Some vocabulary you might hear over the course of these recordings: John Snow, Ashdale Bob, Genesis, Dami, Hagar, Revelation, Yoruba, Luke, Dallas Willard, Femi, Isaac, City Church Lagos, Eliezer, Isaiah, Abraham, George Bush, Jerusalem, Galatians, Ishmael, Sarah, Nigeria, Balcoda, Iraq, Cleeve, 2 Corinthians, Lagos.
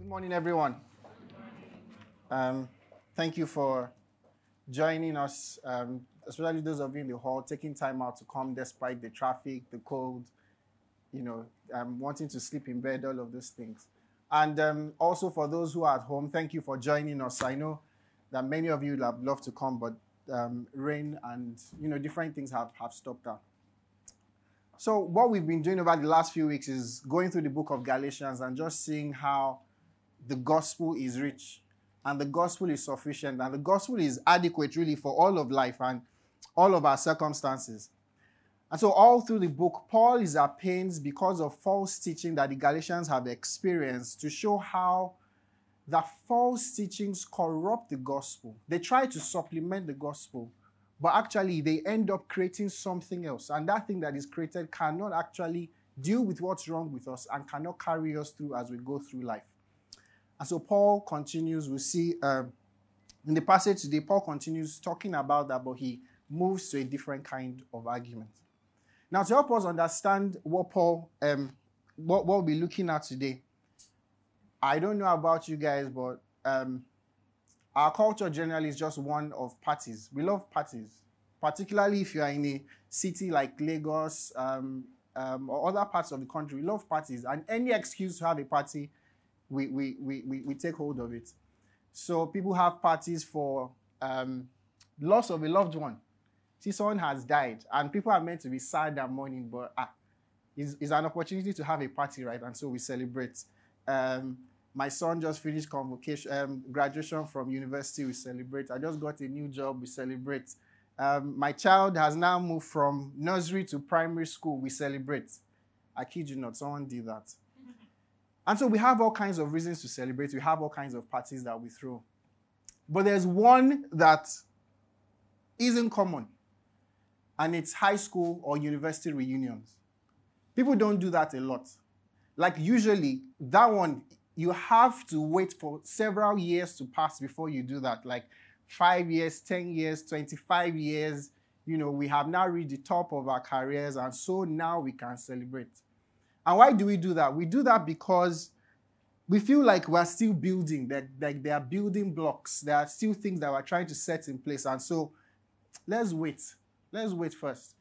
Good morning, everyone. Thank you for joining us, especially those of you in the hall, taking time out to come despite the traffic, the cold, wanting to sleep in bed, all of those things. And also for those who are at home, thank you for joining us. I know that many of you would have loved to come, but rain and different things have stopped that. So what we've been doing over the last few weeks is going through the book of Galatians and just seeing how the gospel is rich, and the gospel is sufficient, and the gospel is adequate really for all of life and all of our circumstances. And so all through the book, Paul is at pains because of false teaching that the Galatians have experienced to show how the false teachings corrupt the gospel. They try to supplement the gospel, but actually they end up creating something else. And that thing that is created cannot actually deal with what's wrong with us and cannot carry us through as we go through life. And so Paul continues, we see in the passage today, Paul continues talking about that, but he moves to a different kind of argument. Now, to help us understand what Paul, what we're looking at today, I don't know about you guys, but our culture generally is just one of parties. We love parties, particularly if you are in a city like Lagos or other parts of the country. We love parties, and any excuse to have a party, we take hold of it. So people have parties for loss of a loved one. See, someone has died, and people are meant to be sad that morning, but it's an opportunity to have a party, right? And so we celebrate. My son just finished convocation, graduation from university, we celebrate. I just got a new job, we celebrate. My child has now moved from nursery to primary school, we celebrate. I kid you not, someone did that. And so we have all kinds of reasons to celebrate. We have all kinds of parties that we throw. But there's one that isn't common, and it's high school or university reunions. People don't do that a lot. Like usually, that one, you have to wait for several years to pass before you do that. Like 5 years, 10 years, 25 years. We have now reached the top of our careers, and so now we can celebrate. And why do we do that? We do that because we feel like we're still building, that there are building blocks. There are still things that we're trying to set in place. And so let's wait. Let's wait first.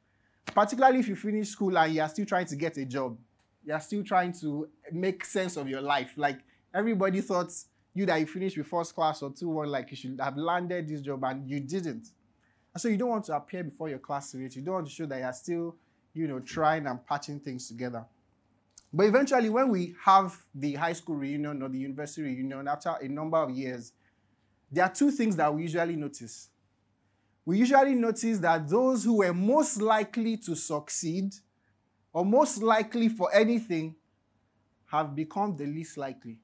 Particularly if you finish school and you're still trying to get a job. You're still trying to make sense of your life. Like everybody thought that you finished with first class or 2-1, like you should have landed this job, and you didn't. And so you don't want to appear before your classmates. You don't want to show that you're still, trying and patching things together. But eventually, when we have the high school reunion or the university reunion, after a number of years, there are two things that we usually notice. We usually notice that those who were most likely to succeed or most likely for anything have become the least likely.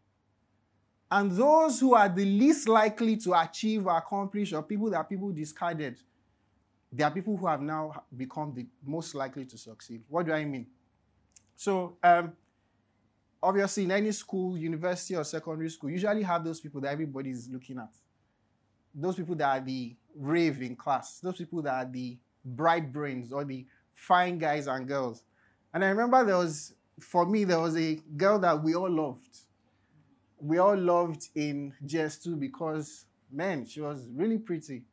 And those who are the least likely to achieve or accomplish, or people that people discarded, they are people who have now become the most likely to succeed. What do I mean? So, obviously, in any school, university or secondary school, you usually have those people that everybody is looking at. Those people that are the rave in class. Those people that are the bright brains or the fine guys and girls. And I remember there was a girl that we all loved. We all loved in GS2 because, man, she was really pretty.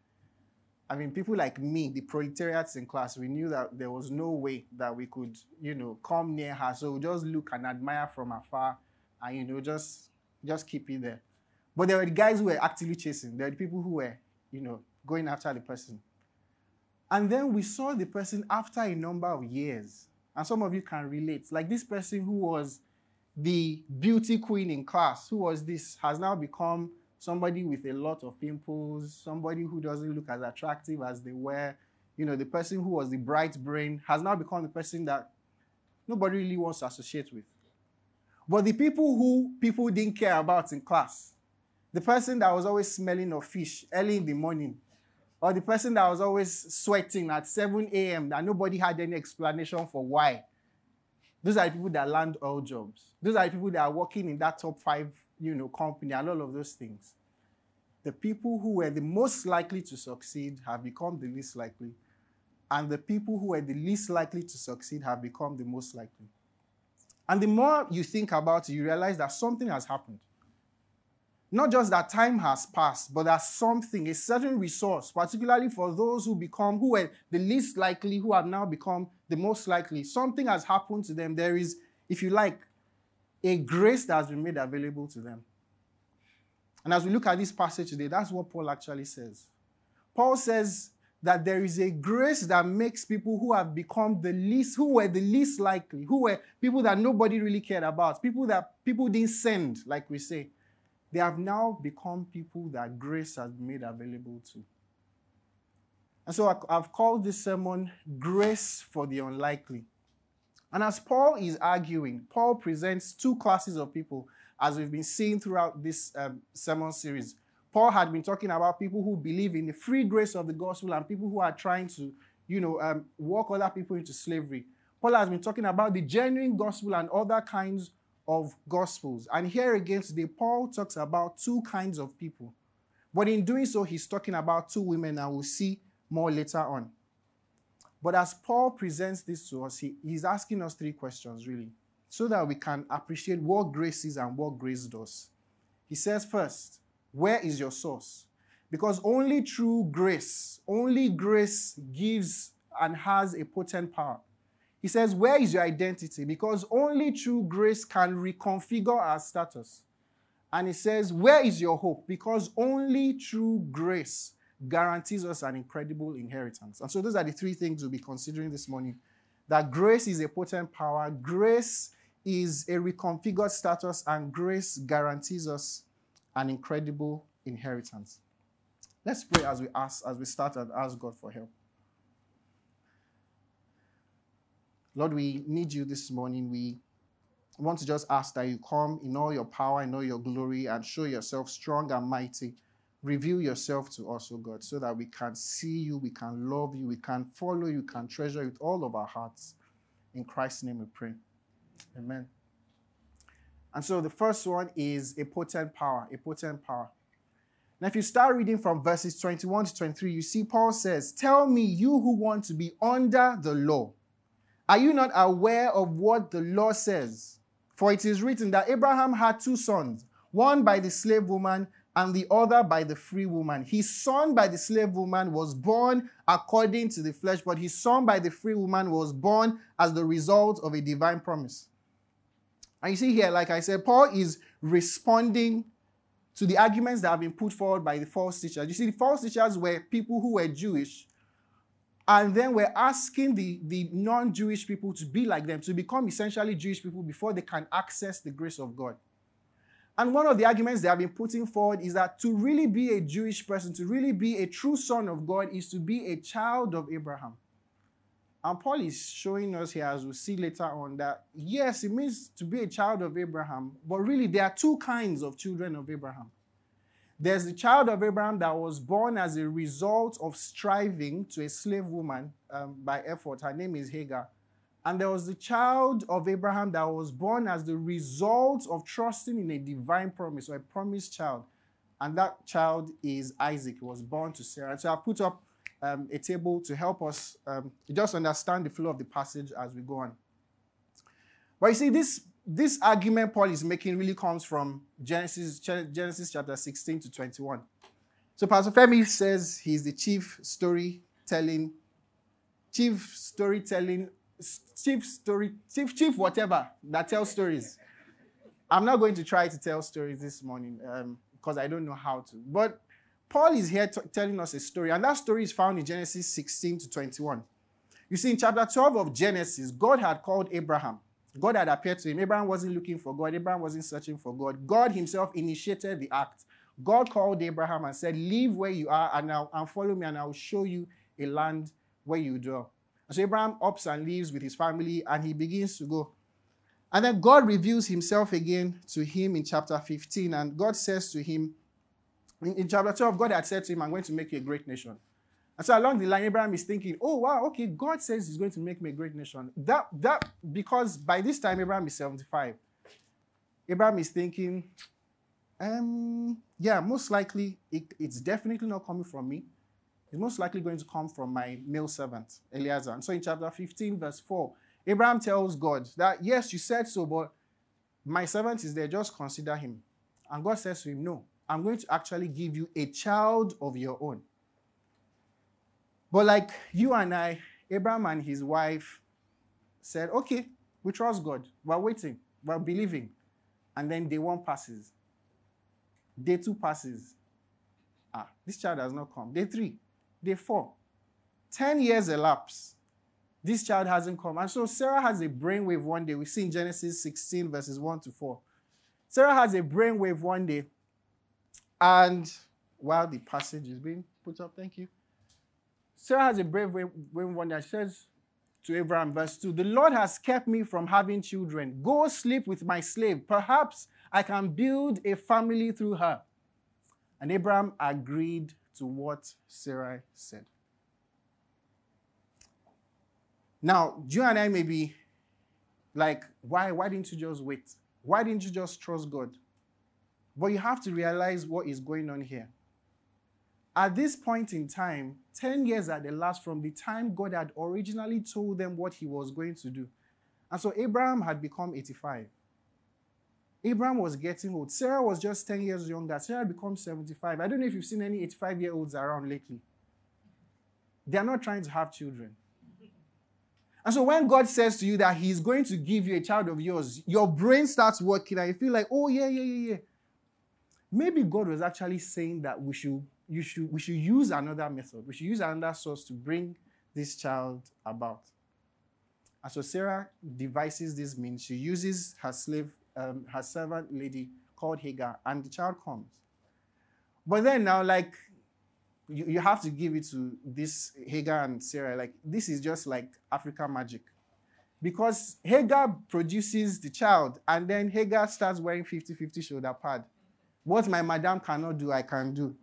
I mean, people like me, the proletariats in class, we knew that there was no way that we could, come near her. So we just look and admire from afar and, just keep it there. But there were the guys who were actively chasing. There were the people who were, going after the person. And then we saw the person after a number of years. And some of you can relate. Like this person who was the beauty queen in class, has now become somebody with a lot of pimples, somebody who doesn't look as attractive as they were. The person who was the bright brain has now become the person that nobody really wants to associate with. But the people who people didn't care about in class, the person that was always smelling of fish early in the morning, or the person that was always sweating at 7 a.m. that nobody had any explanation for why, those are the people that land all jobs. Those are the people that are working in that top five, company and all of those things. The people who were the most likely to succeed have become the least likely. And the people who were the least likely to succeed have become the most likely. And the more you think about it, you realize that something has happened. Not just that time has passed, but that something, a certain resource, particularly for those who were the least likely, who have now become the most likely. Something has happened to them. There is, if you like, a grace that has been made available to them. And as we look at this passage today, that's what Paul actually says. Paul says that there is a grace that makes people who have become the least, who were the least likely, who were people that nobody really cared about, people that people didn't send, like we say, they have now become people that grace has made available to. And so I've called this sermon, Grace for the Unlikely. And as Paul is arguing, Paul presents two classes of people, as we've been seeing throughout this sermon series. Paul had been talking about people who believe in the free grace of the gospel and people who are trying to, walk other people into slavery. Paul has been talking about the genuine gospel and other kinds of gospels. And here again today, Paul talks about two kinds of people. But in doing so, he's talking about two women, and we'll see more later on. But as Paul presents this to us, he's asking us three questions, really, so that we can appreciate what grace is and what grace does. He says first, where is your source? Because only true grace, only grace gives and has a potent power. He says, where is your identity? Because only true grace can reconfigure our status. And he says, where is your hope? Because only true grace guarantees us an incredible inheritance. And so those are the three things we'll be considering this morning. That grace is a potent power, grace is a reconfigured status, and grace guarantees us an incredible inheritance. Let's pray as we start and ask God for help. Lord, we need you this morning. We want to just ask that you come in all your power, in all your glory, and show yourself strong and mighty. Reveal yourself to us, O God, so that we can see you, we can love you, we can follow you, we can treasure you with all of our hearts. In Christ's name we pray. Amen. And so the first one is a potent power, a potent power. Now, if you start reading from verses 21 to 23, you see Paul says, "Tell me, you who want to be under the law, are you not aware of what the law says? For it is written that Abraham had two sons, one by the slave woman and the other by the free woman. His son by the slave woman was born according to the flesh, but his son by the free woman was born as the result of a divine promise." And you see here, like I said, Paul is responding to the arguments that have been put forward by the false teachers. You see, the false teachers were people who were Jewish, and then were asking the non-Jewish people to be like them, to become essentially Jewish people before they can access the grace of God. And one of the arguments they have been putting forward is that to really be a Jewish person, to really be a true son of God, is to be a child of Abraham. And Paul is showing us here, as we'll see later on, that yes, it means to be a child of Abraham, but really there are two kinds of children of Abraham. There's the child of Abraham that was born as a result of striving to a slave woman by effort. Her name is Hagar. And there was the child of Abraham that was born as the result of trusting in a divine promise, or a promised child. And that child is Isaac. He was born to Sarah. So I put up a table to help us just understand the flow of the passage as we go on. But you see, this argument Paul is making really comes from Genesis chapter 16 to 21. So Pastor Femi says he's the chief whatever that tells stories. I'm not going to try to tell stories this morning because I don't know how to. But Paul is here telling us a story, and that story is found in Genesis 16 to 21. You see, in chapter 12 of Genesis, God had called Abraham. God had appeared to him. Abraham wasn't looking for God. Abraham wasn't searching for God. God himself initiated the act. God called Abraham and said, "Leave where you are and follow me, and I will show you a land where you dwell." And so Abraham ups and leaves with his family, and he begins to go. And then God reveals himself again to him in chapter 15. And God says to him, in chapter 12, God had said to him, I'm going to make you a great nation. And so along the line, Abraham is thinking, oh, wow, okay, God says he's going to make me a great nation. Because by this time, Abraham is 75. Abraham is thinking, yeah, most likely, it's definitely not coming from me. It's most likely going to come from my male servant, Eliezer. And so in chapter 15, verse 4, Abraham tells God that, yes, you said so, but my servant is there, just consider him. And God says to him, no, I'm going to actually give you a child of your own. But like you and I, Abraham and his wife said, okay, we trust God. We're waiting. We're believing. And then day 1 passes. Day 2 passes. This child has not come. Day 3. Day 4. 10 years elapse. This child hasn't come. And so Sarah has a brainwave one day. We see in Genesis 16, verses 1 to 4. Sarah has a brainwave one day. And while the passage is being put up, thank you. Sarah has a brainwave one day. She says to Abraham, verse 2, the Lord has kept me from having children. Go sleep with my slave. Perhaps I can build a family through her. And Abraham agreed to what Sarah said. Now, you and I may be like, why didn't you just wait? Why didn't you just trust God? But you have to realize what is going on here. At this point in time, 10 years had elapsed from the time God had originally told them what he was going to do. And so Abraham had become 85. Abraham was getting old. Sarah was just 10 years younger. Sarah had become 75. I don't know if you've seen any 85-year-olds around lately. They are not trying to have children. And so when God says to you that he's going to give you a child of yours, your brain starts working and you feel like, oh, yeah. Maybe God was actually saying that we should use another method. We should use another source to bring this child about. And so Sarah devices this means. She uses her slave, her servant lady called Hagar, and the child comes. But then now, like, you have to give it to this Hagar and Sarah. Like, this is just like African magic. Because Hagar produces the child, and then Hagar starts wearing 50-50 shoulder pad. What my madam cannot do, I can do.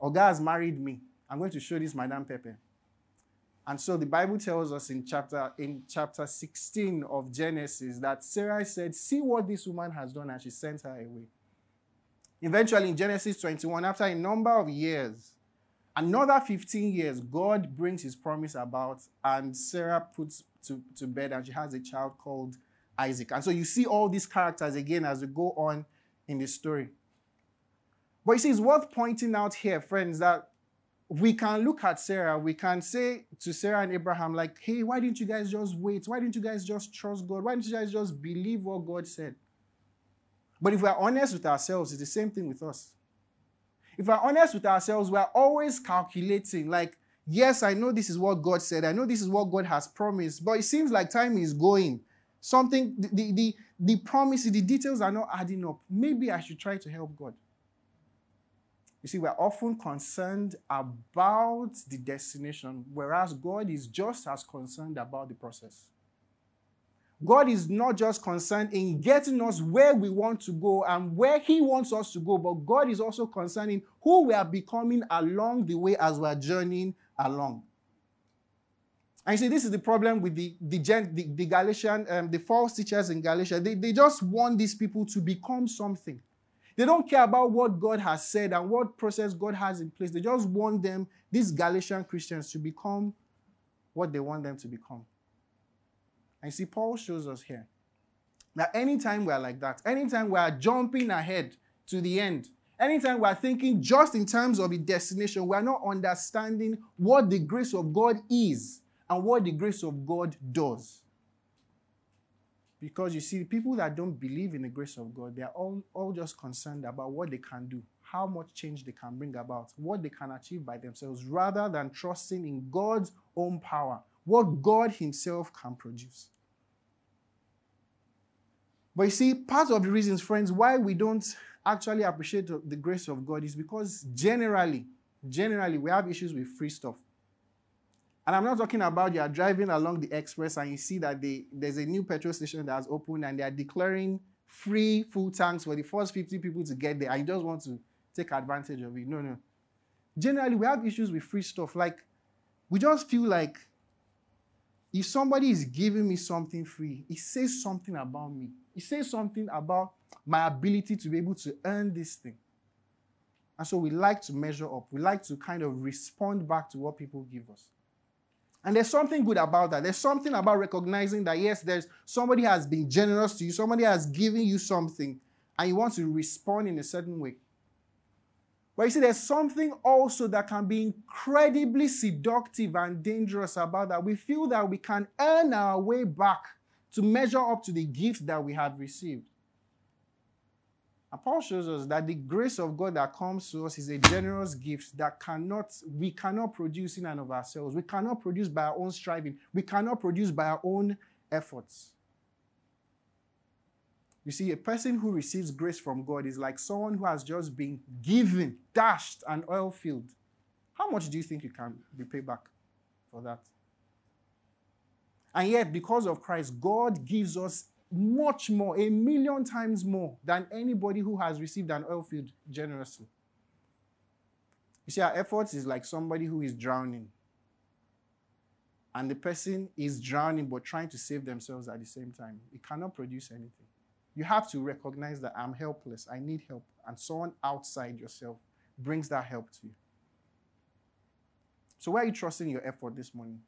Oga has married me. I'm going to show this Madam Pepe. And so the Bible tells us in chapter 16 of Genesis that Sarah said, see what this woman has done, and she sent her away. Eventually, in Genesis 21, after a number of years, another 15 years, God brings his promise about, and Sarah puts to bed, and she has a child called Isaac. And so you see all these characters again as we go on in the story. But you see, it's worth pointing out here, friends, that we can look at Sarah. We can say to Sarah and Abraham, like, hey, why didn't you guys just wait? Why didn't you guys just trust God? Why didn't you guys just believe what God said? But if we're honest with ourselves, it's the same thing with us. If we're honest with ourselves, we're always calculating, like, yes, I know this is what God said. I know this is what God has promised. But it seems like time is going. Something, the promises, the details are not adding up. Maybe I should try to help God. You see, we're often concerned about the destination, whereas God is just as concerned about the process. God is not just concerned in getting us where we want to go and where he wants us to go, but God is also concerned in who we are becoming along the way as we are journeying along. And you see, this is the problem with the Galatian, the false teachers in Galatia. They just want these people to become something. They don't care about what God has said and what process God has in place. They just want them, these Galatian Christians, to become what they want them to become. And see, Paul shows us here that anytime we are like that, anytime we are jumping ahead to the end, anytime we are thinking just in terms of the destination, we are not understanding what the grace of God is and what the grace of God does. Because you see, the people that don't believe in the grace of God, they are all just concerned about what they can do, how much change they can bring about, what they can achieve by themselves, rather than trusting in God's own power, what God himself can produce. But you see, part of the reasons, friends, why we don't actually appreciate the grace of God is because generally, we have issues with free stuff. And I'm not talking about you are driving along the express and you see that there's a new petrol station that has opened and they are declaring free full tanks for the first 50 people to get there. I just want to take advantage of it. No, no. Generally, we have issues with free stuff. Like, we just feel like if somebody is giving me something free, it says something about me. It says something about my ability to be able to earn this thing. And so we like to measure up. We like to kind of respond back to what people give us. And there's something good about that. There's something about recognizing that, yes, there's somebody has been generous to you. Somebody has given you something. And you want to respond in a certain way. But you see, there's something also that can be incredibly seductive and dangerous about that. We feel that we can earn our way back to measure up to the gift that we have received. And Paul shows us that the grace of God that comes to us is a generous gift that we cannot produce in and of ourselves. We cannot produce by our own striving. We cannot produce by our own efforts. You see, a person who receives grace from God is like someone who has just been given, dashed, an oil field. How much do you think you can repay back for that? And yet, because of Christ, God gives us much more, 1,000,000 times more than anybody who has received an oil field generously. You see, our efforts is like somebody who is drowning. And the person is drowning but trying to save themselves at the same time. It cannot produce anything. You have to recognize that I'm helpless, I need help. And someone outside yourself brings that help to you. So where are you trusting your effort this morning?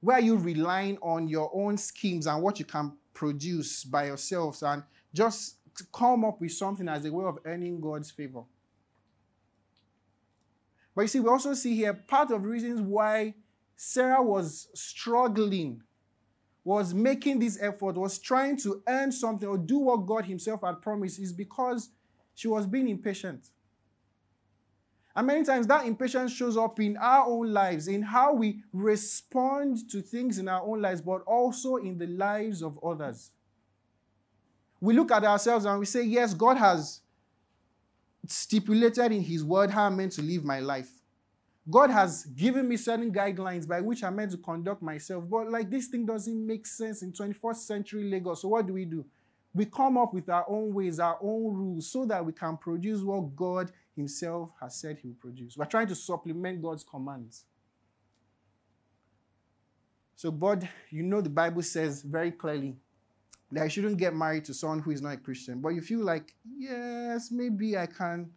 Where are you relying on your own schemes and what you can produce by yourselves and just come up with something as a way of earning God's favor? But you see, we also see here part of the reasons why Sarah was struggling, was making this effort, was trying to earn something or do what God himself had promised, is because she was being impatient. And many times that impatience shows up in our own lives, in how we respond to things in our own lives, but also in the lives of others. We look at ourselves and we say, yes, God has stipulated in his word how I'm meant to live my life. God has given me certain guidelines by which I'm meant to conduct myself. But like this thing doesn't make sense in 21st century Lagos. So what do? We come up with our own ways, our own rules, so that we can produce what God himself has said he will produce. We're trying to supplement God's commands. So God, you know the Bible says very clearly that I shouldn't get married to someone who is not a Christian. But you feel like, yes, maybe I can.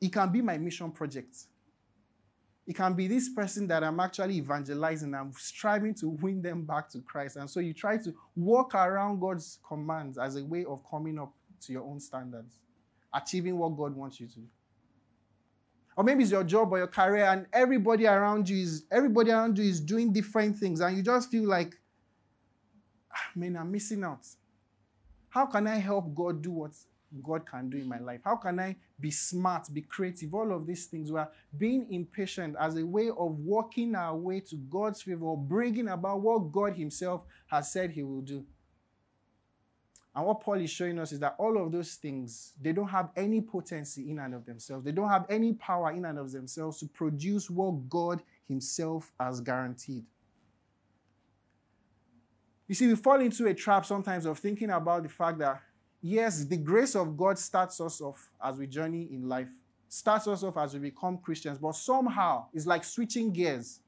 It can be my mission project. It can be this person that I'm actually evangelizing. I'm striving to win them back to Christ. And so you try to walk around God's commands as a way of coming up to your own standards, achieving what God wants you to do. Or maybe it's your job or your career, and everybody around you is doing different things, and you just feel like, man, I'm missing out. How can I help God do what God can do in my life? How can I be smart, be creative? All of these things. We are being impatient as a way of walking our way to God's favor, bringing about what God himself has said he will do. And what Paul is showing us is that all of those things, they don't have any potency in and of themselves. They don't have any power in and of themselves to produce what God himself has guaranteed. You see, we fall into a trap sometimes of thinking about the fact that, yes, the grace of God starts us off as we journey in life, starts us off as we become Christians, but somehow it's like switching gears.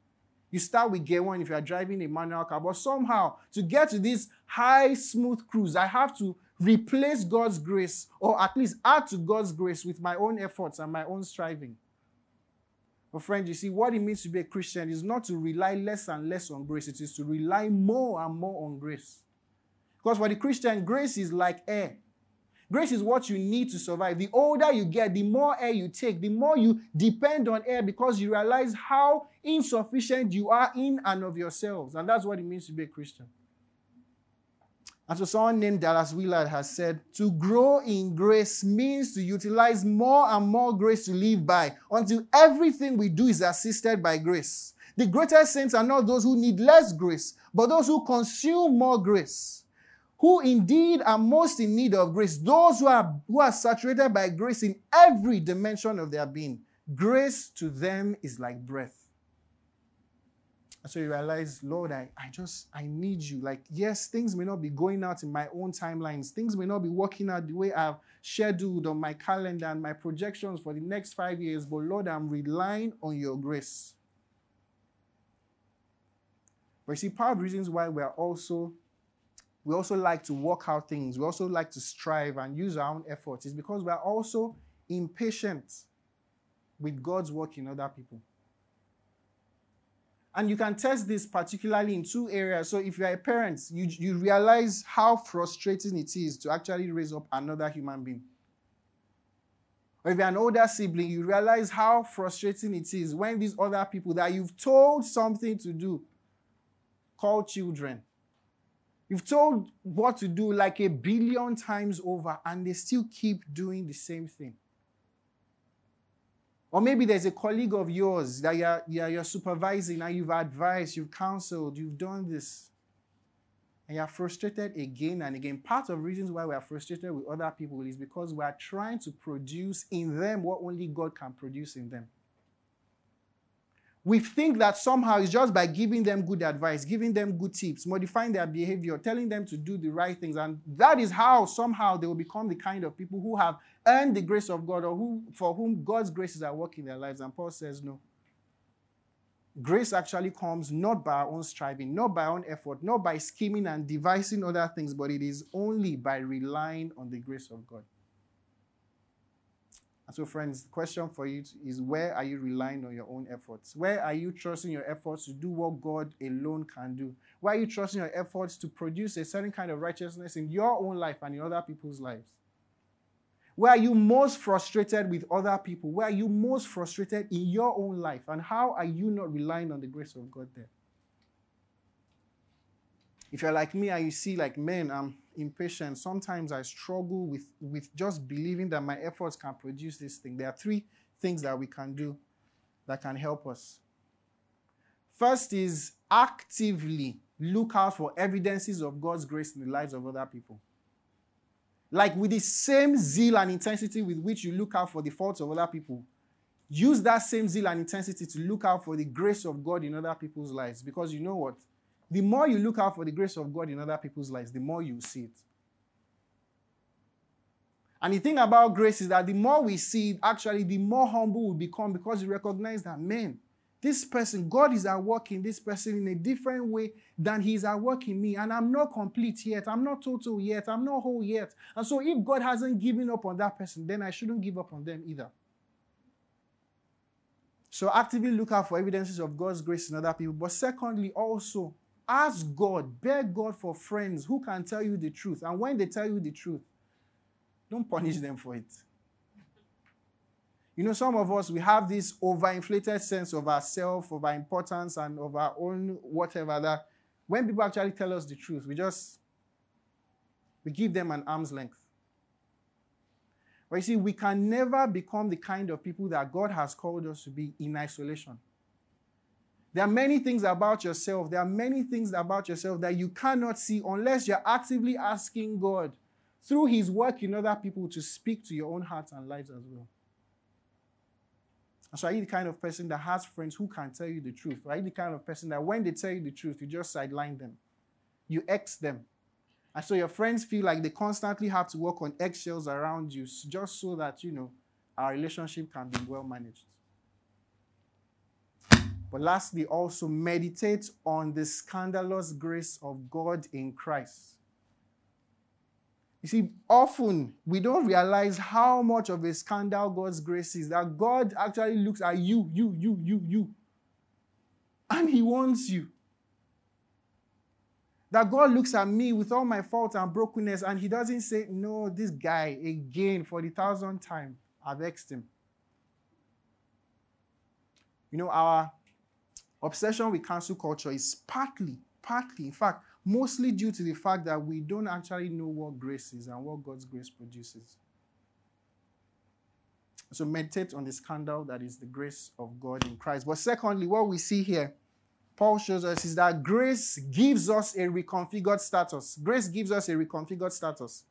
You start with gear one if you are driving a manual car, but somehow to get to this high, smooth cruise, I have to replace God's grace, or at least add to God's grace with my own efforts and my own striving. But friend, you see, what it means to be a Christian is not to rely less and less on grace. It is to rely more and more on grace. Because for the Christian, grace is like air. Grace is what you need to survive. The older you get, the more air you take, the more you depend on air, because you realize how insufficient you are in and of yourselves. And that's what it means to be a Christian. And so someone named Dallas Willard has said, to grow in grace means to utilize more and more grace to live by, until everything we do is assisted by grace. The greatest saints are not those who need less grace, but those who consume more grace. Who indeed are most in need of grace, those who are saturated by grace in every dimension of their being. Grace to them is like breath. And so you realize, Lord, I need you. Like, yes, things may not be going out in my own timelines. Things may not be working out the way I've scheduled on my calendar and my projections for the next 5 years. But Lord, I'm relying on your grace. But you see, part of the reasons why we also like to work out things. We also like to strive and use our own efforts. It's because we are also impatient with God's work in other people. And you can test this particularly in two areas. So if you are a parent, you realize how frustrating it is to actually raise up another human being. Or if you're an older sibling, you realize how frustrating it is when these other people that you've told something to do, called children, you've told what to do like 1 billion times over, and they still keep doing the same thing. Or maybe there's a colleague of yours that you're supervising, and you've advised, you've counseled, you've done this, and you're frustrated again and again. Part of the reasons why we are frustrated with other people is because we are trying to produce in them what only God can produce in them. We think that somehow it's just by giving them good advice, giving them good tips, modifying their behavior, telling them to do the right things. And that is how somehow they will become the kind of people who have earned the grace of God, or for whom God's graces are working in their lives. And Paul says, no. Grace actually comes not by our own striving, not by our own effort, not by scheming and devising other things, but it is only by relying on the grace of God. And so, friends, the question for you is, where are you relying on your own efforts? Where are you trusting your efforts to do what God alone can do? Where are you trusting your efforts to produce a certain kind of righteousness in your own life and in other people's lives? Where are you most frustrated with other people? Where are you most frustrated in your own life? And how are you not relying on the grace of God there? If you're like me and you see, like, man, I'm impatient. Sometimes I struggle with just believing that my efforts can produce this thing. There are three things that we can do that can help us. First is actively look out for evidences of God's grace in the lives of other people. Like, with the same zeal and intensity with which you look out for the faults of other people, use that same zeal and intensity to look out for the grace of God in other people's lives. Because you know what? The more you look out for the grace of God in other people's lives, the more you see it. And the thing about grace is that the more we see it, actually, the more humble we become, because we recognize that, man, this person, God is at work in this person in a different way than He is at work in me. And I'm not complete yet. I'm not total yet. I'm not whole yet. And so if God hasn't given up on that person, then I shouldn't give up on them either. So actively look out for evidences of God's grace in other people. But secondly, also, ask God, beg God for friends who can tell you the truth. And when they tell you the truth, don't punish them for it. You know, some of us, we have this overinflated sense of ourselves, of our importance, and of our own whatever, that when people actually tell us the truth, we give them an arm's length. But you see, we can never become the kind of people that God has called us to be in isolation. There are many things about yourself. There are many things about yourself that you cannot see unless you're actively asking God through His work in other people to speak to your own hearts and lives as well. And so are you the kind of person that has friends who can tell you the truth? Or are you the kind of person that when they tell you the truth, you just sideline them? You X them. And so your friends feel like they constantly have to walk on eggshells around you just so that, you know, our relationship can be well managed. But lastly, also meditate on the scandalous grace of God in Christ. You see, often we don't realize how much of a scandal God's grace is, that God actually looks at you, and He wants you. That God looks at me with all my faults and brokenness, and He doesn't say, no, this guy, again, for the 1,000th time, I've vexed him. You know, our obsession with cancel culture is partly, in fact, mostly due to the fact that we don't actually know what grace is and what God's grace produces. So meditate on the scandal that is the grace of God in Christ. But secondly, what we see here, Paul shows us, is that grace gives us a reconfigured status. Grace gives us a reconfigured status.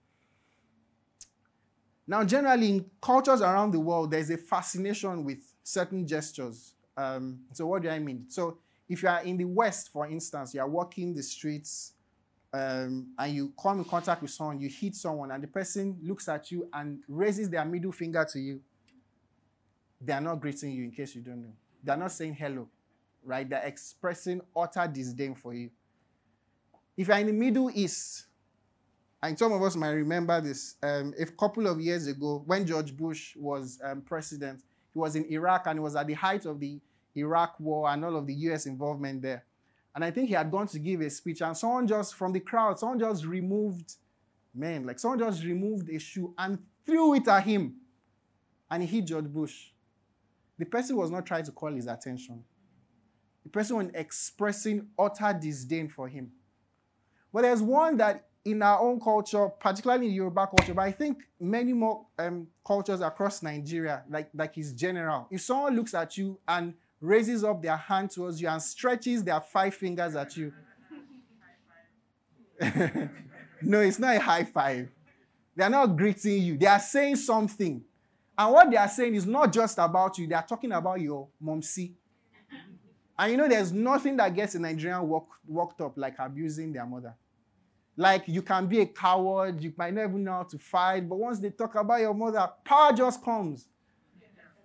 Now, generally, in cultures around the world, there's a fascination with certain gestures. So what do I mean? So If you are in the West, for instance, you are walking the streets and you come in contact with someone, you hit someone, and the person looks at you and raises their middle finger to you, they are not greeting you, in case you don't know. They are not saying hello, right? They are expressing utter disdain for you. If you are in the Middle East, and some of us might remember this, a couple of years ago, when George Bush was president, he was in Iraq, and it was at the height of the Iraq war and all of the U.S. involvement there. And I think he had gone to give a speech, and someone just, from the crowd, someone just removed, someone just removed a shoe and threw it at him. And he hit George Bush. The person was not trying to call his attention. The person was expressing utter disdain for him. But there's one that in our own culture, particularly in Yoruba culture, but I think many more cultures across Nigeria, like is general. If someone looks at you and raises up their hand towards you and stretches their five fingers at you. No, it's not a high five. They are not greeting you. They are saying something. And what they are saying is not just about you. They are talking about your momsi. And you know, there's nothing that gets a Nigerian worked up like abusing their mother. Like, you can be a coward, you might never know how to fight, but once they talk about your mother, power just comes.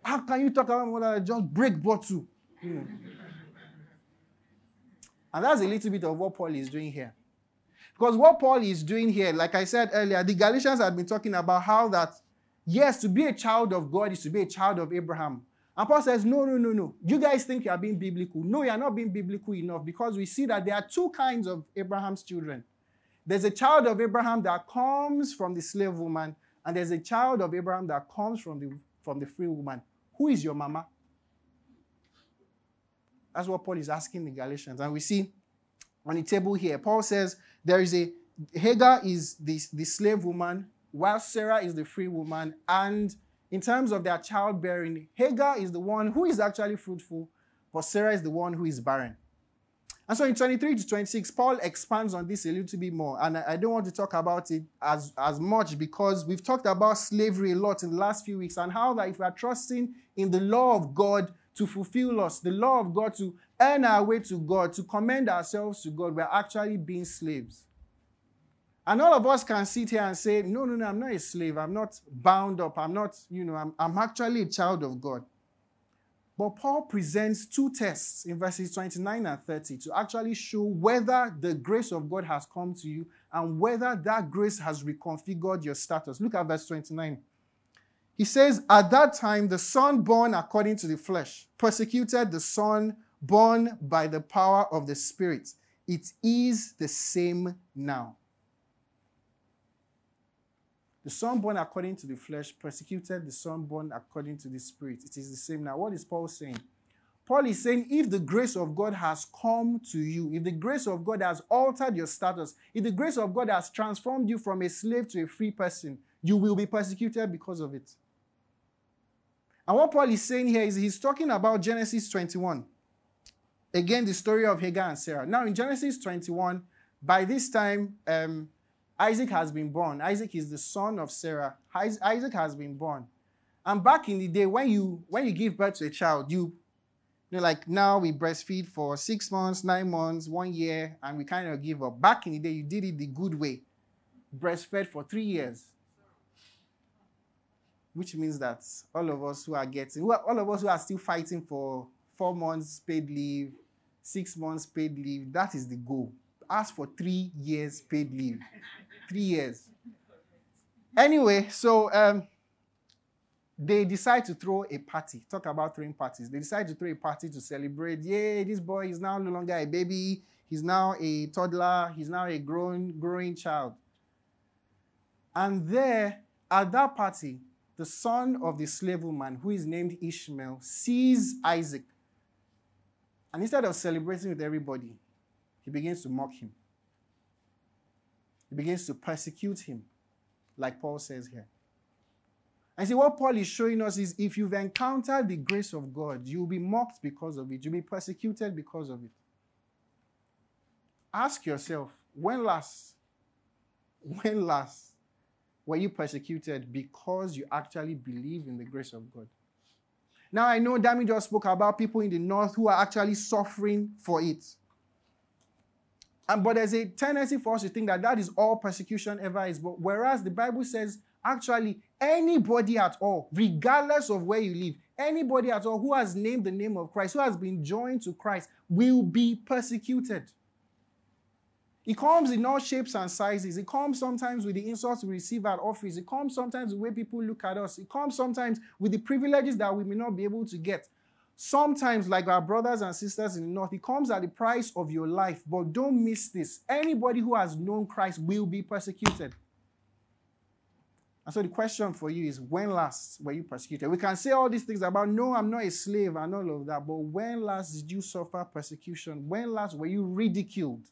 How can you talk about your mother? Just break bottle. You know? And that's a little bit of what Paul is doing here. Because what Paul is doing here, like I said earlier, the Galatians had been talking about how that, yes, to be a child of God is to be a child of Abraham. And Paul says, no. You guys think you are being biblical. No, you are not being biblical enough, because we see that there are two kinds of Abraham's children. There's a child of Abraham that comes from the slave woman, and there's a child of Abraham that comes from the free woman. Who is your mama? That's what Paul is asking the Galatians. And we see on the table here, Paul says there is a, Hagar is the slave woman, while Sarah is the free woman, and in terms of their childbearing, Hagar is the one who is actually fruitful, but Sarah is the one who is barren. And so in 23 to 26, Paul expands on this a little bit more. And I don't want to talk about it as much, because we've talked about slavery a lot in the last few weeks, and how that if we are trusting in the law of God to fulfill us, the law of God to earn our way to God, to commend ourselves to God, we're actually being slaves. And all of us can sit here and say, no, I'm not a slave. I'm not bound up. I'm not, I'm actually a child of God. But Paul presents two tests in verses 29 and 30 to actually show whether the grace of God has come to you and whether that grace has reconfigured your status. Look at verse 29. He says, at that time, the son born according to the flesh persecuted the son born by the power of the Spirit. It is the same now. The son born according to the flesh persecuted the son born according to the Spirit. It is the same now. What is Paul saying? Paul is saying, if the grace of God has come to you, if the grace of God has altered your status, if the grace of God has transformed you from a slave to a free person, you will be persecuted because of it. And what Paul is saying here is he's talking about Genesis 21. Again, the story of Hagar and Sarah. Now, in Genesis 21, by this time, Isaac has been born. Isaac is the son of Sarah. Isaac has been born. And back in the day, when you give birth to a child, like now we breastfeed for 6 months, 9 months, 1 year, and we kind of give up. Back in the day, you did it the good way. Breastfed for 3 years. Which means that all of us who are still fighting for 4 months paid leave, 6 months paid leave, that is the goal. Ask for 3 years paid leave. 3 years. Anyway, so they decide to throw a party. Talk about throwing parties. They decide to throw a party to celebrate. Yay, this boy is now no longer a baby. He's now a toddler. He's now a growing child. And there, at that party, the son of the slave woman, who is named Ishmael, sees Isaac. And instead of celebrating with everybody, he begins to mock him. He begins to persecute him, like Paul says here. And see, what Paul is showing us is if you've encountered the grace of God, you'll be mocked because of it. You'll be persecuted because of it. Ask yourself, when last were you persecuted because you actually believe in the grace of God? Now, I know Dami just spoke about people in the north who are actually suffering for it. But there's a tendency for us to think that that is all persecution ever is. But whereas the Bible says, actually, anybody at all, regardless of where you live, anybody at all who has named the name of Christ, who has been joined to Christ, will be persecuted. It comes in all shapes and sizes. It comes sometimes with the insults we receive at office. It comes sometimes with the way people look at us. It comes sometimes with the privileges that we may not be able to get. Sometimes, like our brothers and sisters in the north, it comes at the price of your life. But don't miss this. Anybody who has known Christ will be persecuted. And so the question for you is, when last were you persecuted? We can say all these things about, no, I'm not a slave and all of that. But when last did you suffer persecution? When last were you ridiculed?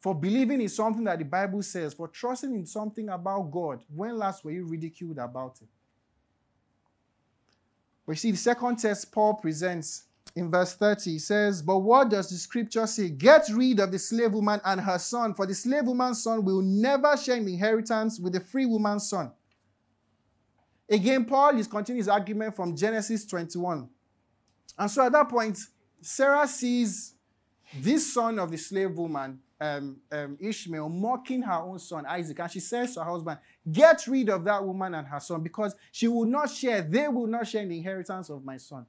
For believing in something that the Bible says, for trusting in something about God, when last were you ridiculed about it? But you see, the second test Paul presents in verse 30, he says, but what does the scripture say? Get rid of the slave woman and her son, for the slave woman's son will never share an inheritance with the free woman's son. Again, Paul is continuing his argument from Genesis 21. And so at that point, Sarah sees this son of the slave woman, Ishmael, mocking her own son Isaac, and she says to her husband, get rid of that woman and her son, because they will not share the inheritance of my son.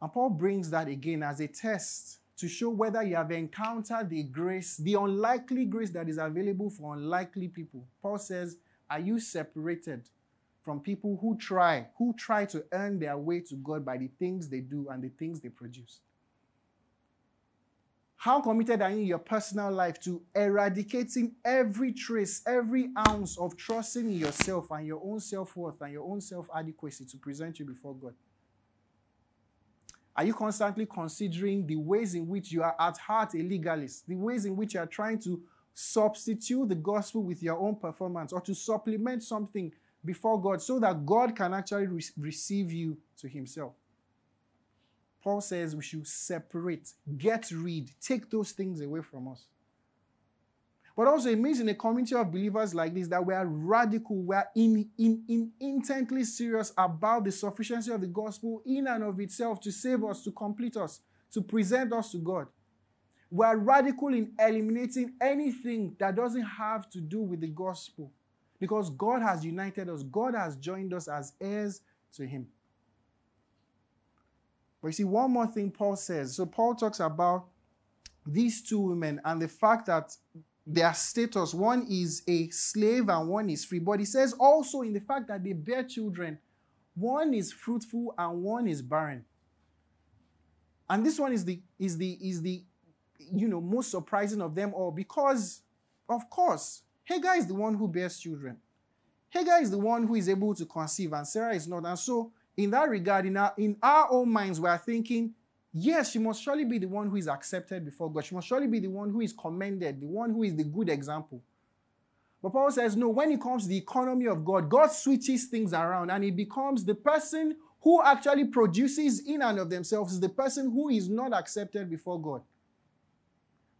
And Paul brings that again as a test to show whether you have encountered the grace, the unlikely grace that is available for unlikely people. Paul says, are you separated from people who try to earn their way to God by the things they do and the things they produce? How committed are you in your personal life to eradicating every trace, every ounce of trusting in yourself and your own self-worth and your own self-adequacy to present you before God? Are you constantly considering the ways in which you are at heart a legalist, the ways in which you are trying to substitute the gospel with your own performance or to supplement something before God so that God can actually receive you to himself? Paul says we should separate, get rid, take those things away from us. But also it means in a community of believers like this that we are radical, we are intently serious about the sufficiency of the gospel in and of itself to save us, to complete us, to present us to God. We are radical in eliminating anything that doesn't have to do with the gospel, because God has united us, God has joined us as heirs to him. But you see, one more thing Paul says. So Paul talks about these two women and the fact that their status, one is a slave and one is free. But he says also in the fact that they bear children, one is fruitful and one is barren. And this one is the most surprising of them all, because, of course, Hagar is the one who bears children. Hagar is the one who is able to conceive, and Sarah is not. And so, in that regard, in our own minds, we are thinking, yes, she must surely be the one who is accepted before God. She must surely be the one who is commended, the one who is the good example. But Paul says, no, when it comes to the economy of God, God switches things around, and it becomes the person who actually produces in and of themselves is the person who is not accepted before God.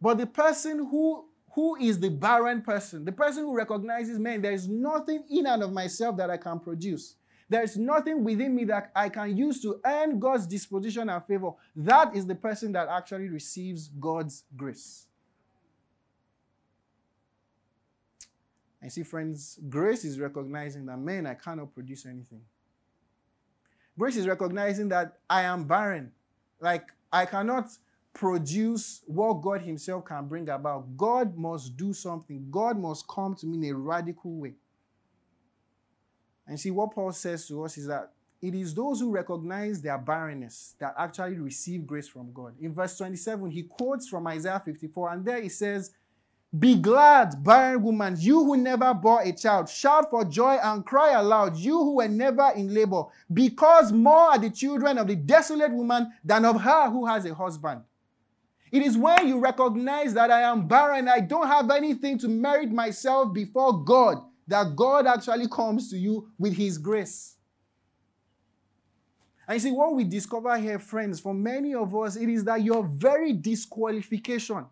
But the person who is the barren person, the person who recognizes, man, there is nothing in and of myself that I can produce. There's nothing within me that I can use to earn God's disposition and favor. That is the person that actually receives God's grace. And see, friends, grace is recognizing that, man, I cannot produce anything. Grace is recognizing that I am barren. Like, I cannot produce what God himself can bring about. God must do something. God must come to me in a radical way. And see, what Paul says to us is that it is those who recognize their barrenness that actually receive grace from God. In verse 27, he quotes from Isaiah 54, and there he says, be glad, barren woman, you who never bore a child. Shout for joy and cry aloud, you who were never in labor, because more are the children of the desolate woman than of her who has a husband. It is when you recognize that I am barren, I don't have anything to merit myself before God, that God actually comes to you with his grace. And you see, what we discover here, friends, for many of us, it is that your very disqualification,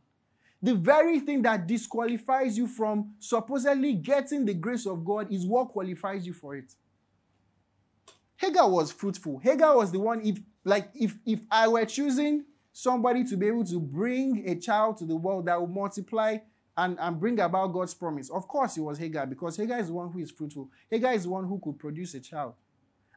the very thing that disqualifies you from supposedly getting the grace of God, is what qualifies you for it. Hagar was fruitful. Hagar was the one, if I were choosing somebody to be able to bring a child to the world that would multiply and bring about God's promise, of course it was Hagar, because Hagar is the one who is fruitful. Hagar is the one who could produce a child.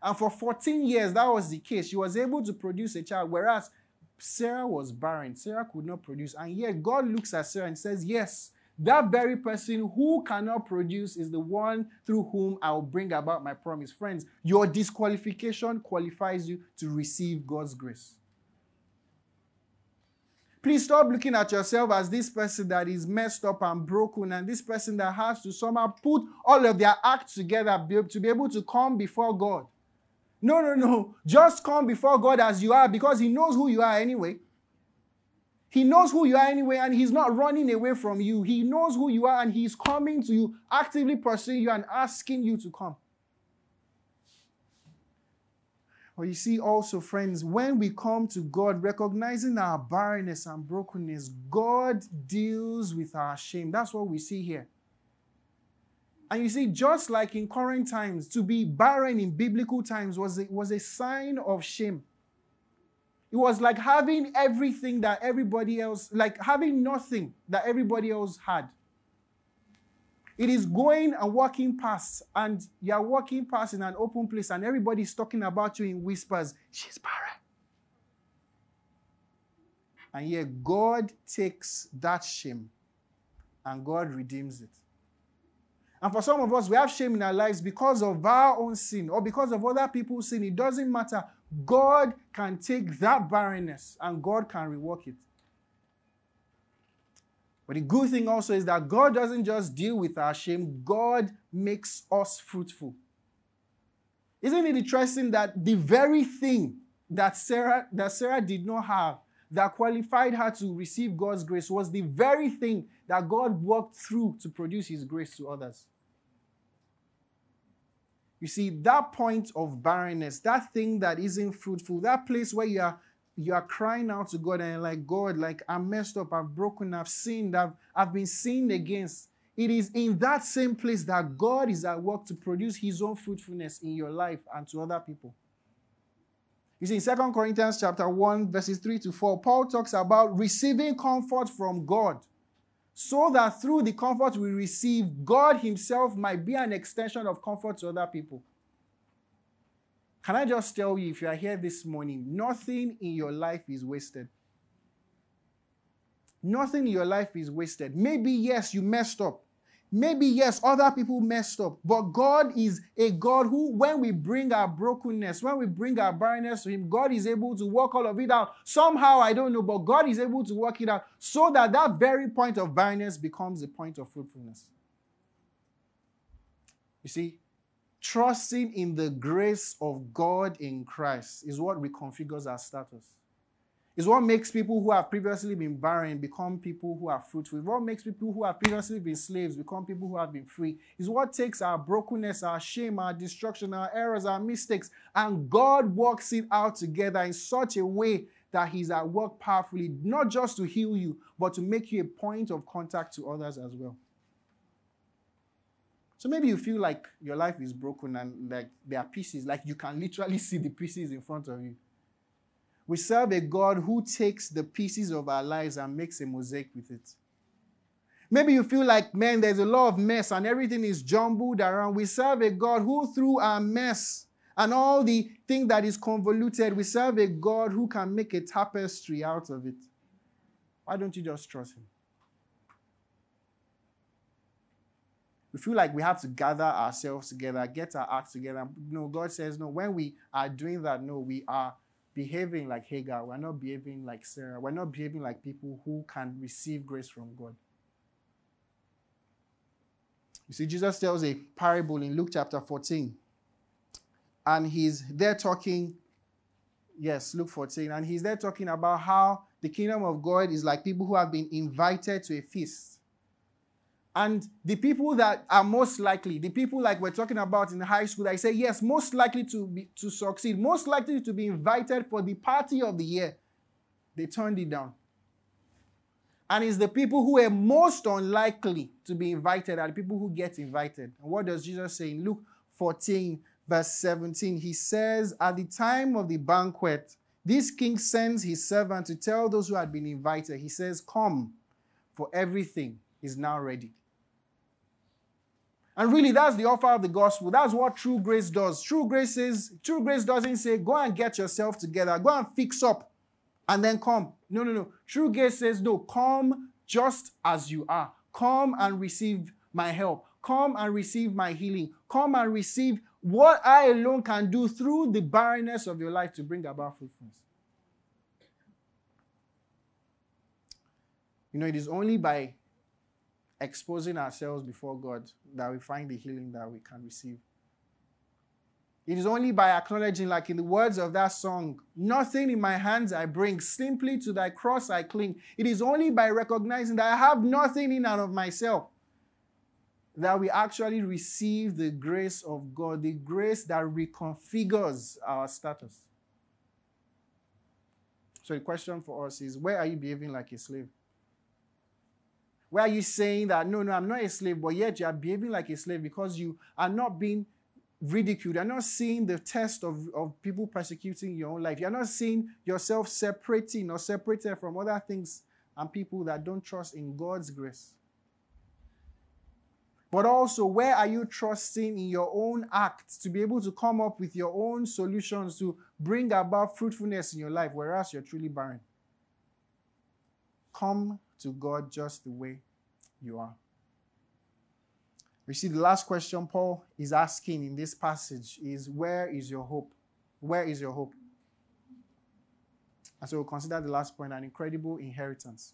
And for 14 years, that was the case. She was able to produce a child, whereas Sarah was barren. Sarah could not produce. And yet God looks at Sarah and says, yes, that very person who cannot produce is the one through whom I will bring about my promise. Friends, your disqualification qualifies you to receive God's grace. Please stop looking at yourself as this person that is messed up and broken, and this person that has to somehow put all of their acts together to be able to come before God. No, no, no. Just come before God as you are, because he knows who you are anyway. He knows who you are anyway, and he's not running away from you. He knows who you are, and he's coming to you, actively pursuing you and asking you to come. But you see also, friends, when we come to God recognizing our barrenness and brokenness, God deals with our shame. That's what we see here. And you see, just like in current times, to be barren in biblical times was a sign of shame. It was like having everything that everybody else, like having nothing that everybody else had. It is going and walking past, and you're walking past in an open place, and everybody's talking about you in whispers. She's barren. And yet God takes that shame and God redeems it. And for some of us, we have shame in our lives because of our own sin or because of other people's sin. It doesn't matter. God can take that barrenness and God can rework it. But the good thing also is that God doesn't just deal with our shame. God makes us fruitful. Isn't it interesting that the very thing that Sarah did not have that qualified her to receive God's grace was the very thing that God worked through to produce his grace to others? You see, that point of barrenness, that thing that isn't fruitful, that place where you are crying out to God and you're like, God, like, I'm messed up, I've broken, I've sinned, I've been sinned against. It is in that same place that God is at work to produce his own fruitfulness in your life and to other people. You see, in 2 Corinthians chapter 1, verses 3-4, Paul talks about receiving comfort from God, so that through the comfort we receive, God himself might be an extension of comfort to other people. Can I just tell you, if you are here this morning, nothing in your life is wasted. Nothing in your life is wasted. Maybe, yes, you messed up. Maybe, yes, other people messed up. But God is a God who, when we bring our brokenness, when we bring our barrenness to him, God is able to work all of it out. Somehow, I don't know, but God is able to work it out so that that very point of barrenness becomes a point of fruitfulness. You see, trusting in the grace of God in Christ is what reconfigures our status. It's what makes people who have previously been barren become people who are fruitful. It's what makes people who have previously been slaves become people who have been free. It's what takes our brokenness, our shame, our destruction, our errors, our mistakes, and God works it out together in such a way that he's at work powerfully, not just to heal you, but to make you a point of contact to others as well. So maybe you feel like your life is broken and like there are pieces, like you can literally see the pieces in front of you. We serve a God who takes the pieces of our lives and makes a mosaic with it. Maybe you feel like, man, there's a lot of mess and everything is jumbled around. We serve a God who, through our mess and all the thing that is convoluted, we serve a God who can make a tapestry out of it. Why don't you just trust him? We feel like we have to gather ourselves together, get our act together. No, God says no. When we are doing that, no, we are behaving like Hagar. We're not behaving like Sarah. We're not behaving like people who can receive grace from God. You see, Jesus tells a parable in Luke chapter 14. And he's there talking about how the kingdom of God is like people who have been invited to a feast. And the people that are most likely, the people like we're talking about in high school, I say, yes, most likely to succeed, most likely to be invited for the party of the year, they turned it down. And it's the people who are most unlikely to be invited are the people who get invited. And what does Jesus say in Luke 14, verse 17, he says, at the time of the banquet, this king sends his servant to tell those who had been invited. He says, come, for everything is now ready. And really, that's the offer of the gospel. That's what true grace does. True grace doesn't say, go and get yourself together. Go and fix up and then come. No, no, no. True grace says, no, come just as you are. Come and receive my help. Come and receive my healing. Come and receive what I alone can do through the barrenness of your life to bring about fruitfulness. You know, it is only by exposing ourselves before God that we find the healing that we can receive. It is only by acknowledging, like in the words of that song, nothing in my hands I bring, simply to thy cross I cling. It is only by recognizing that I have nothing in and of myself that we actually receive the grace of God, the grace that reconfigures our status. So the question for us is, where are you behaving like a slave? Where are you saying that, no, no, I'm not a slave, but yet you are behaving like a slave because you are not being ridiculed. You're not seeing the test of people persecuting your own life. You're not seeing yourself separating or separated from other things and people that don't trust in God's grace. But also, where are you trusting in your own acts to be able to come up with your own solutions to bring about fruitfulness in your life, whereas you're truly barren? Come to God just the way you are. We see the last question Paul is asking in this passage is, where is your hope? Where is your hope? And so we'll consider the last point, an incredible inheritance.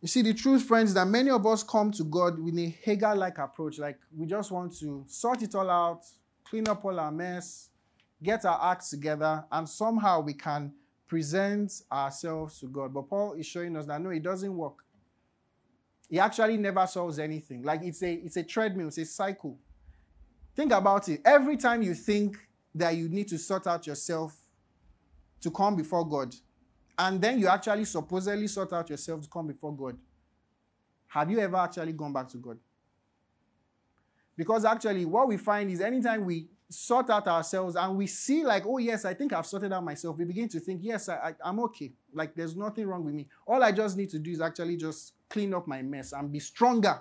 You see, the truth, friends, that many of us come to God with a Hagar-like approach. Like, we just want to sort it all out, clean up all our mess, get our acts together, and somehow we can present ourselves to God. But Paul is showing us that, no, it doesn't work. It actually never solves anything. Like, it's a treadmill, it's a cycle. Think about it. Every time you think that you need to sort out yourself to come before God, and then you actually supposedly sort out yourself to come before God, have you ever actually gone back to God? Because actually what we find is, anytime we sort out ourselves and we see like, oh yes, I think I've sorted out myself, we begin to think, yes, I'm okay. Like, there's nothing wrong with me. All I just need to do is actually just clean up my mess and be stronger.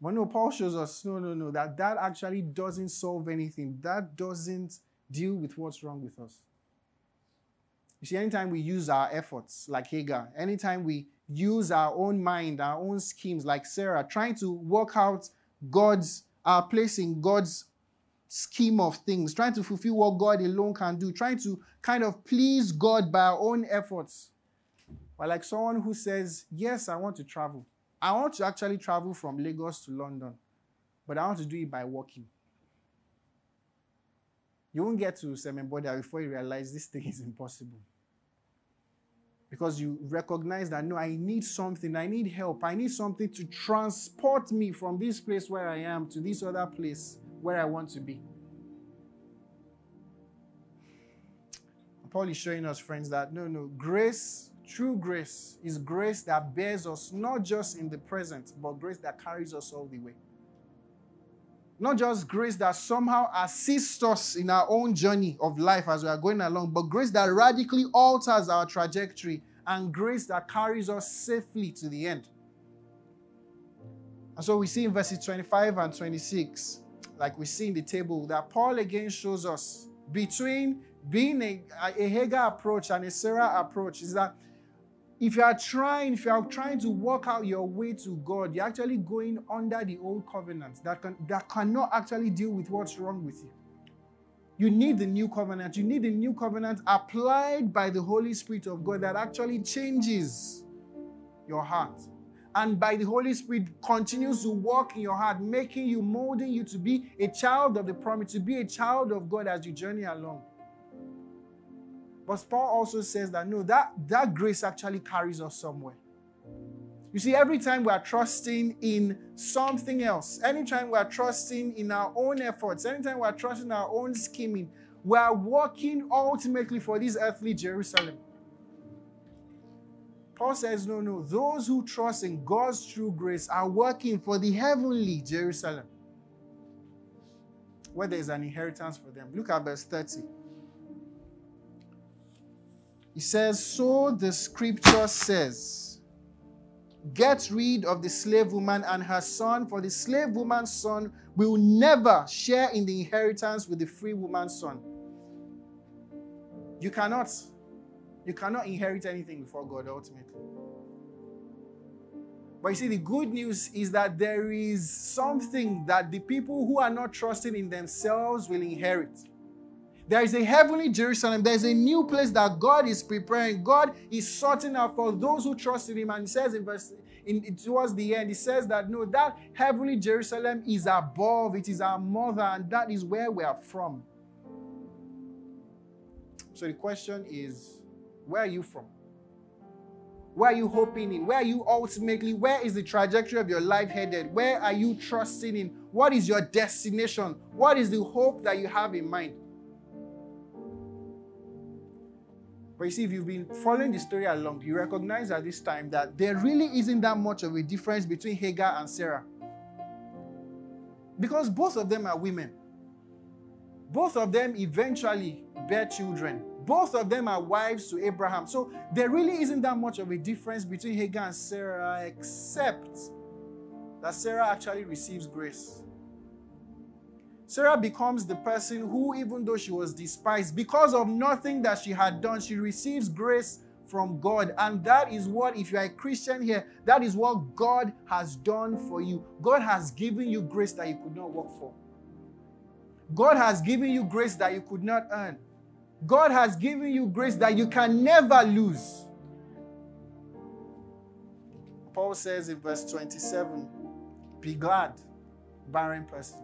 But no, Paul shows us, no, that actually doesn't solve anything. That doesn't deal with what's wrong with us. You see, anytime we use our efforts like Hagar, anytime we use our own mind, our own schemes like Sarah, trying to work out our place in God's scheme of things, trying to fulfill what God alone can do, trying to kind of please God by our own efforts. But like someone who says, yes, I want to travel. I want to actually travel from Lagos to London, but I want to do it by walking. You won't get to Sememboda before you realize this thing is impossible. Because you recognize that, no, I need something. I need help. I need something to transport me from this place where I am to this other place where I want to be. Paul is showing us, friends, that no, grace, true grace, is grace that bears us not just in the present, but grace that carries us all the way. Not just grace that somehow assists us in our own journey of life as we are going along, but grace that radically alters our trajectory and grace that carries us safely to the end. And so we see in verses 25 and 26, like we see in the table, that Paul again shows us between being a Hagar approach and a Sarah approach is that if you are trying to work out your way to God, you're actually going under the old covenant that cannot actually deal with what's wrong with you. You need the new covenant. You need the new covenant applied by the Holy Spirit of God that actually changes your heart. And by the Holy Spirit continues to work in your heart, making you, molding you to be a child of the promise, to be a child of God as you journey along. But Paul also says that, no, that grace actually carries us somewhere. You see, every time we are trusting in something else, anytime we are trusting in our own efforts, anytime we are trusting our own scheming, we are working ultimately for this earthly Jerusalem. Paul says, no, those who trust in God's true grace are working for the heavenly Jerusalem. where there is an inheritance for them. Look at verse 30. He says, so the scripture says, get rid of the slave woman and her son, for the slave woman's son will never share in the inheritance with the free woman's son. You cannot inherit anything before God ultimately. But you see, the good news is that there is something that the people who are not trusting in themselves will inherit. There is a heavenly Jerusalem. There is a new place that God is preparing. God is sorting out for those who trust in Him. And He says in verse, towards the end, He says that, no, that heavenly Jerusalem is above. It is our mother, and that is where we are from. So the question is, where are you from? Where are you hoping in? Where are you ultimately? Where is the trajectory of your life headed? Where are you trusting in? What is your destination? What is the hope that you have in mind? But you see, if you've been following the story along, you recognize at this time that there really isn't that much of a difference between Hagar and Sarah. Because both of them are women. Both of them eventually bear children. Both of them are wives to Abraham. So there really isn't that much of a difference between Hagar and Sarah, except that Sarah actually receives grace. Sarah becomes the person who, even though she was despised because of nothing that she had done, she receives grace from God. And that is what, if you are a Christian here, that is what God has done for you. God has given you grace that you could not work for. God has given you grace that you could not earn. God has given you grace that you can never lose. Paul says in verse 27, be glad, barren person.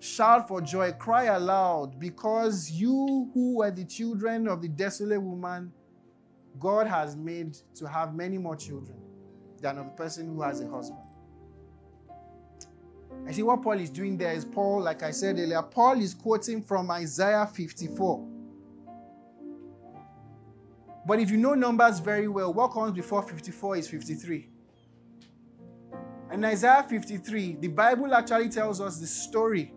Shout for joy, cry aloud, because you who were the children of the desolate woman, God has made to have many more children than of the person who has a husband. I see what Paul is doing there is Paul, like I said earlier, Paul is quoting from Isaiah 54. But if you know numbers very well, what comes before 54 is 53. In Isaiah 53, the Bible actually tells us the story,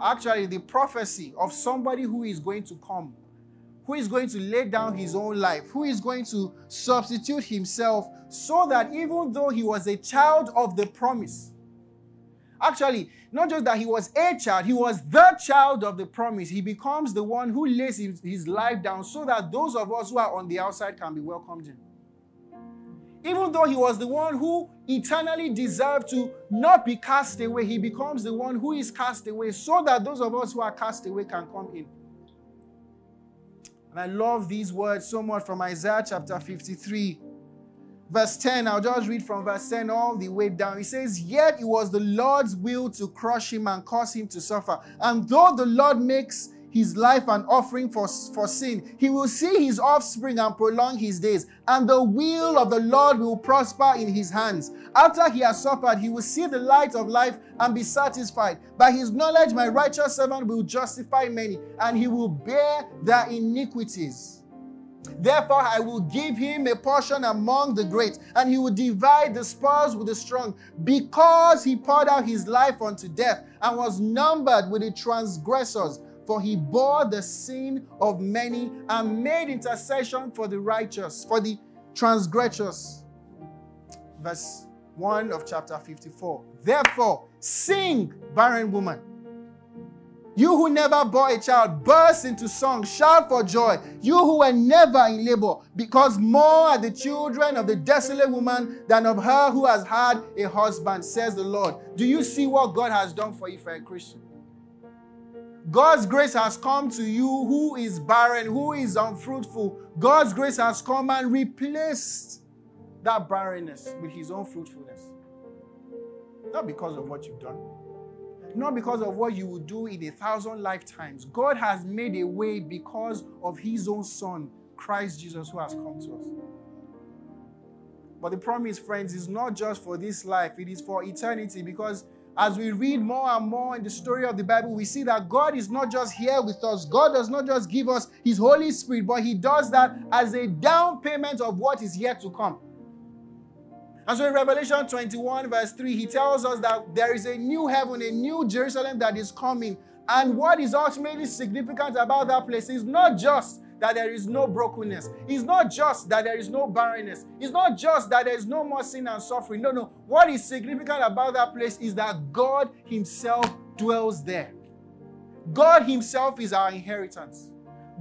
actually the prophecy of somebody who is going to come, who is going to lay down his own life, who is going to substitute himself so that even though he was a child of the promise, actually, not just that he was a child, he was the child of the promise. He becomes the one who lays his life down so that those of us who are on the outside can be welcomed in. Even though he was the one who eternally deserved to not be cast away, he becomes the one who is cast away so that those of us who are cast away can come in. And I love these words so much from Isaiah chapter 53. Verse 10, I'll just read from verse 10 all the way down. He says, yet it was the Lord's will to crush him and cause him to suffer. And though the Lord makes his life an offering for sin, he will see his offspring and prolong his days. And the will of the Lord will prosper in his hands. After he has suffered, he will see the light of life and be satisfied. By his knowledge, my righteous servant will justify many, and he will bear their iniquities. Therefore, I will give him a portion among the great, and he will divide the spoils with the strong, because he poured out his life unto death and was numbered with the transgressors. For he bore the sin of many and made intercession for the righteous, for the transgressors. Verse 1 of chapter 54. Therefore, sing, barren woman. You who never bore a child, burst into song, shout for joy. You who were never in labor, because more are the children of the desolate woman than of her who has had a husband, says the Lord. Do you see what God has done for you for a Christian? God's grace has come to you who is barren, who is unfruitful. God's grace has come and replaced that barrenness with his own fruitfulness. Not because of what you've done. Not because of what you will do in 1,000 lifetimes. God has made a way because of his own son, Christ Jesus, who has come to us. But the promise, friends, is not just for this life. It is for eternity, because as we read more and more in the story of the Bible, we see that God is not just here with us. God does not just give us his Holy Spirit, but he does that as a down payment of what is yet to come. And so in Revelation 21, verse 3, he tells us that there is a new heaven, a new Jerusalem that is coming. And what is ultimately significant about that place is not just that there is no brokenness. It's not just that there is no barrenness. It's not just that there is no more sin and suffering. No, no. What is significant about that place is that God himself dwells there. God himself is our inheritance.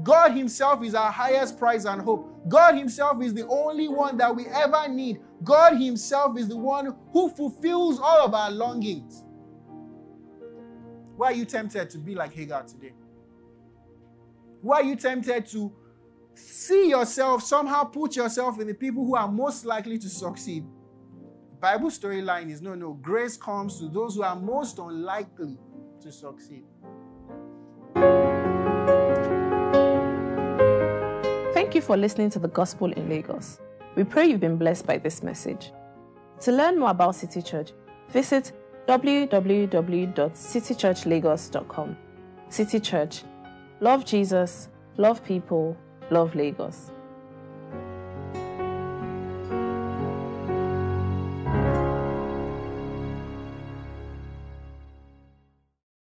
God himself is our highest prize and hope. God himself is the only one that we ever need. God himself is the one who fulfills all of our longings. Why are you tempted to be like Hagar today? Why are you tempted to see yourself, somehow put yourself in the people who are most likely to succeed? The Bible storyline is, no, grace comes to those who are most unlikely to succeed. Thank you for listening to The Gospel in Lagos. We pray you've been blessed by this message. To learn more about City Church, visit www.citychurchlagos.com. City Church. Love Jesus, love people, love Lagos.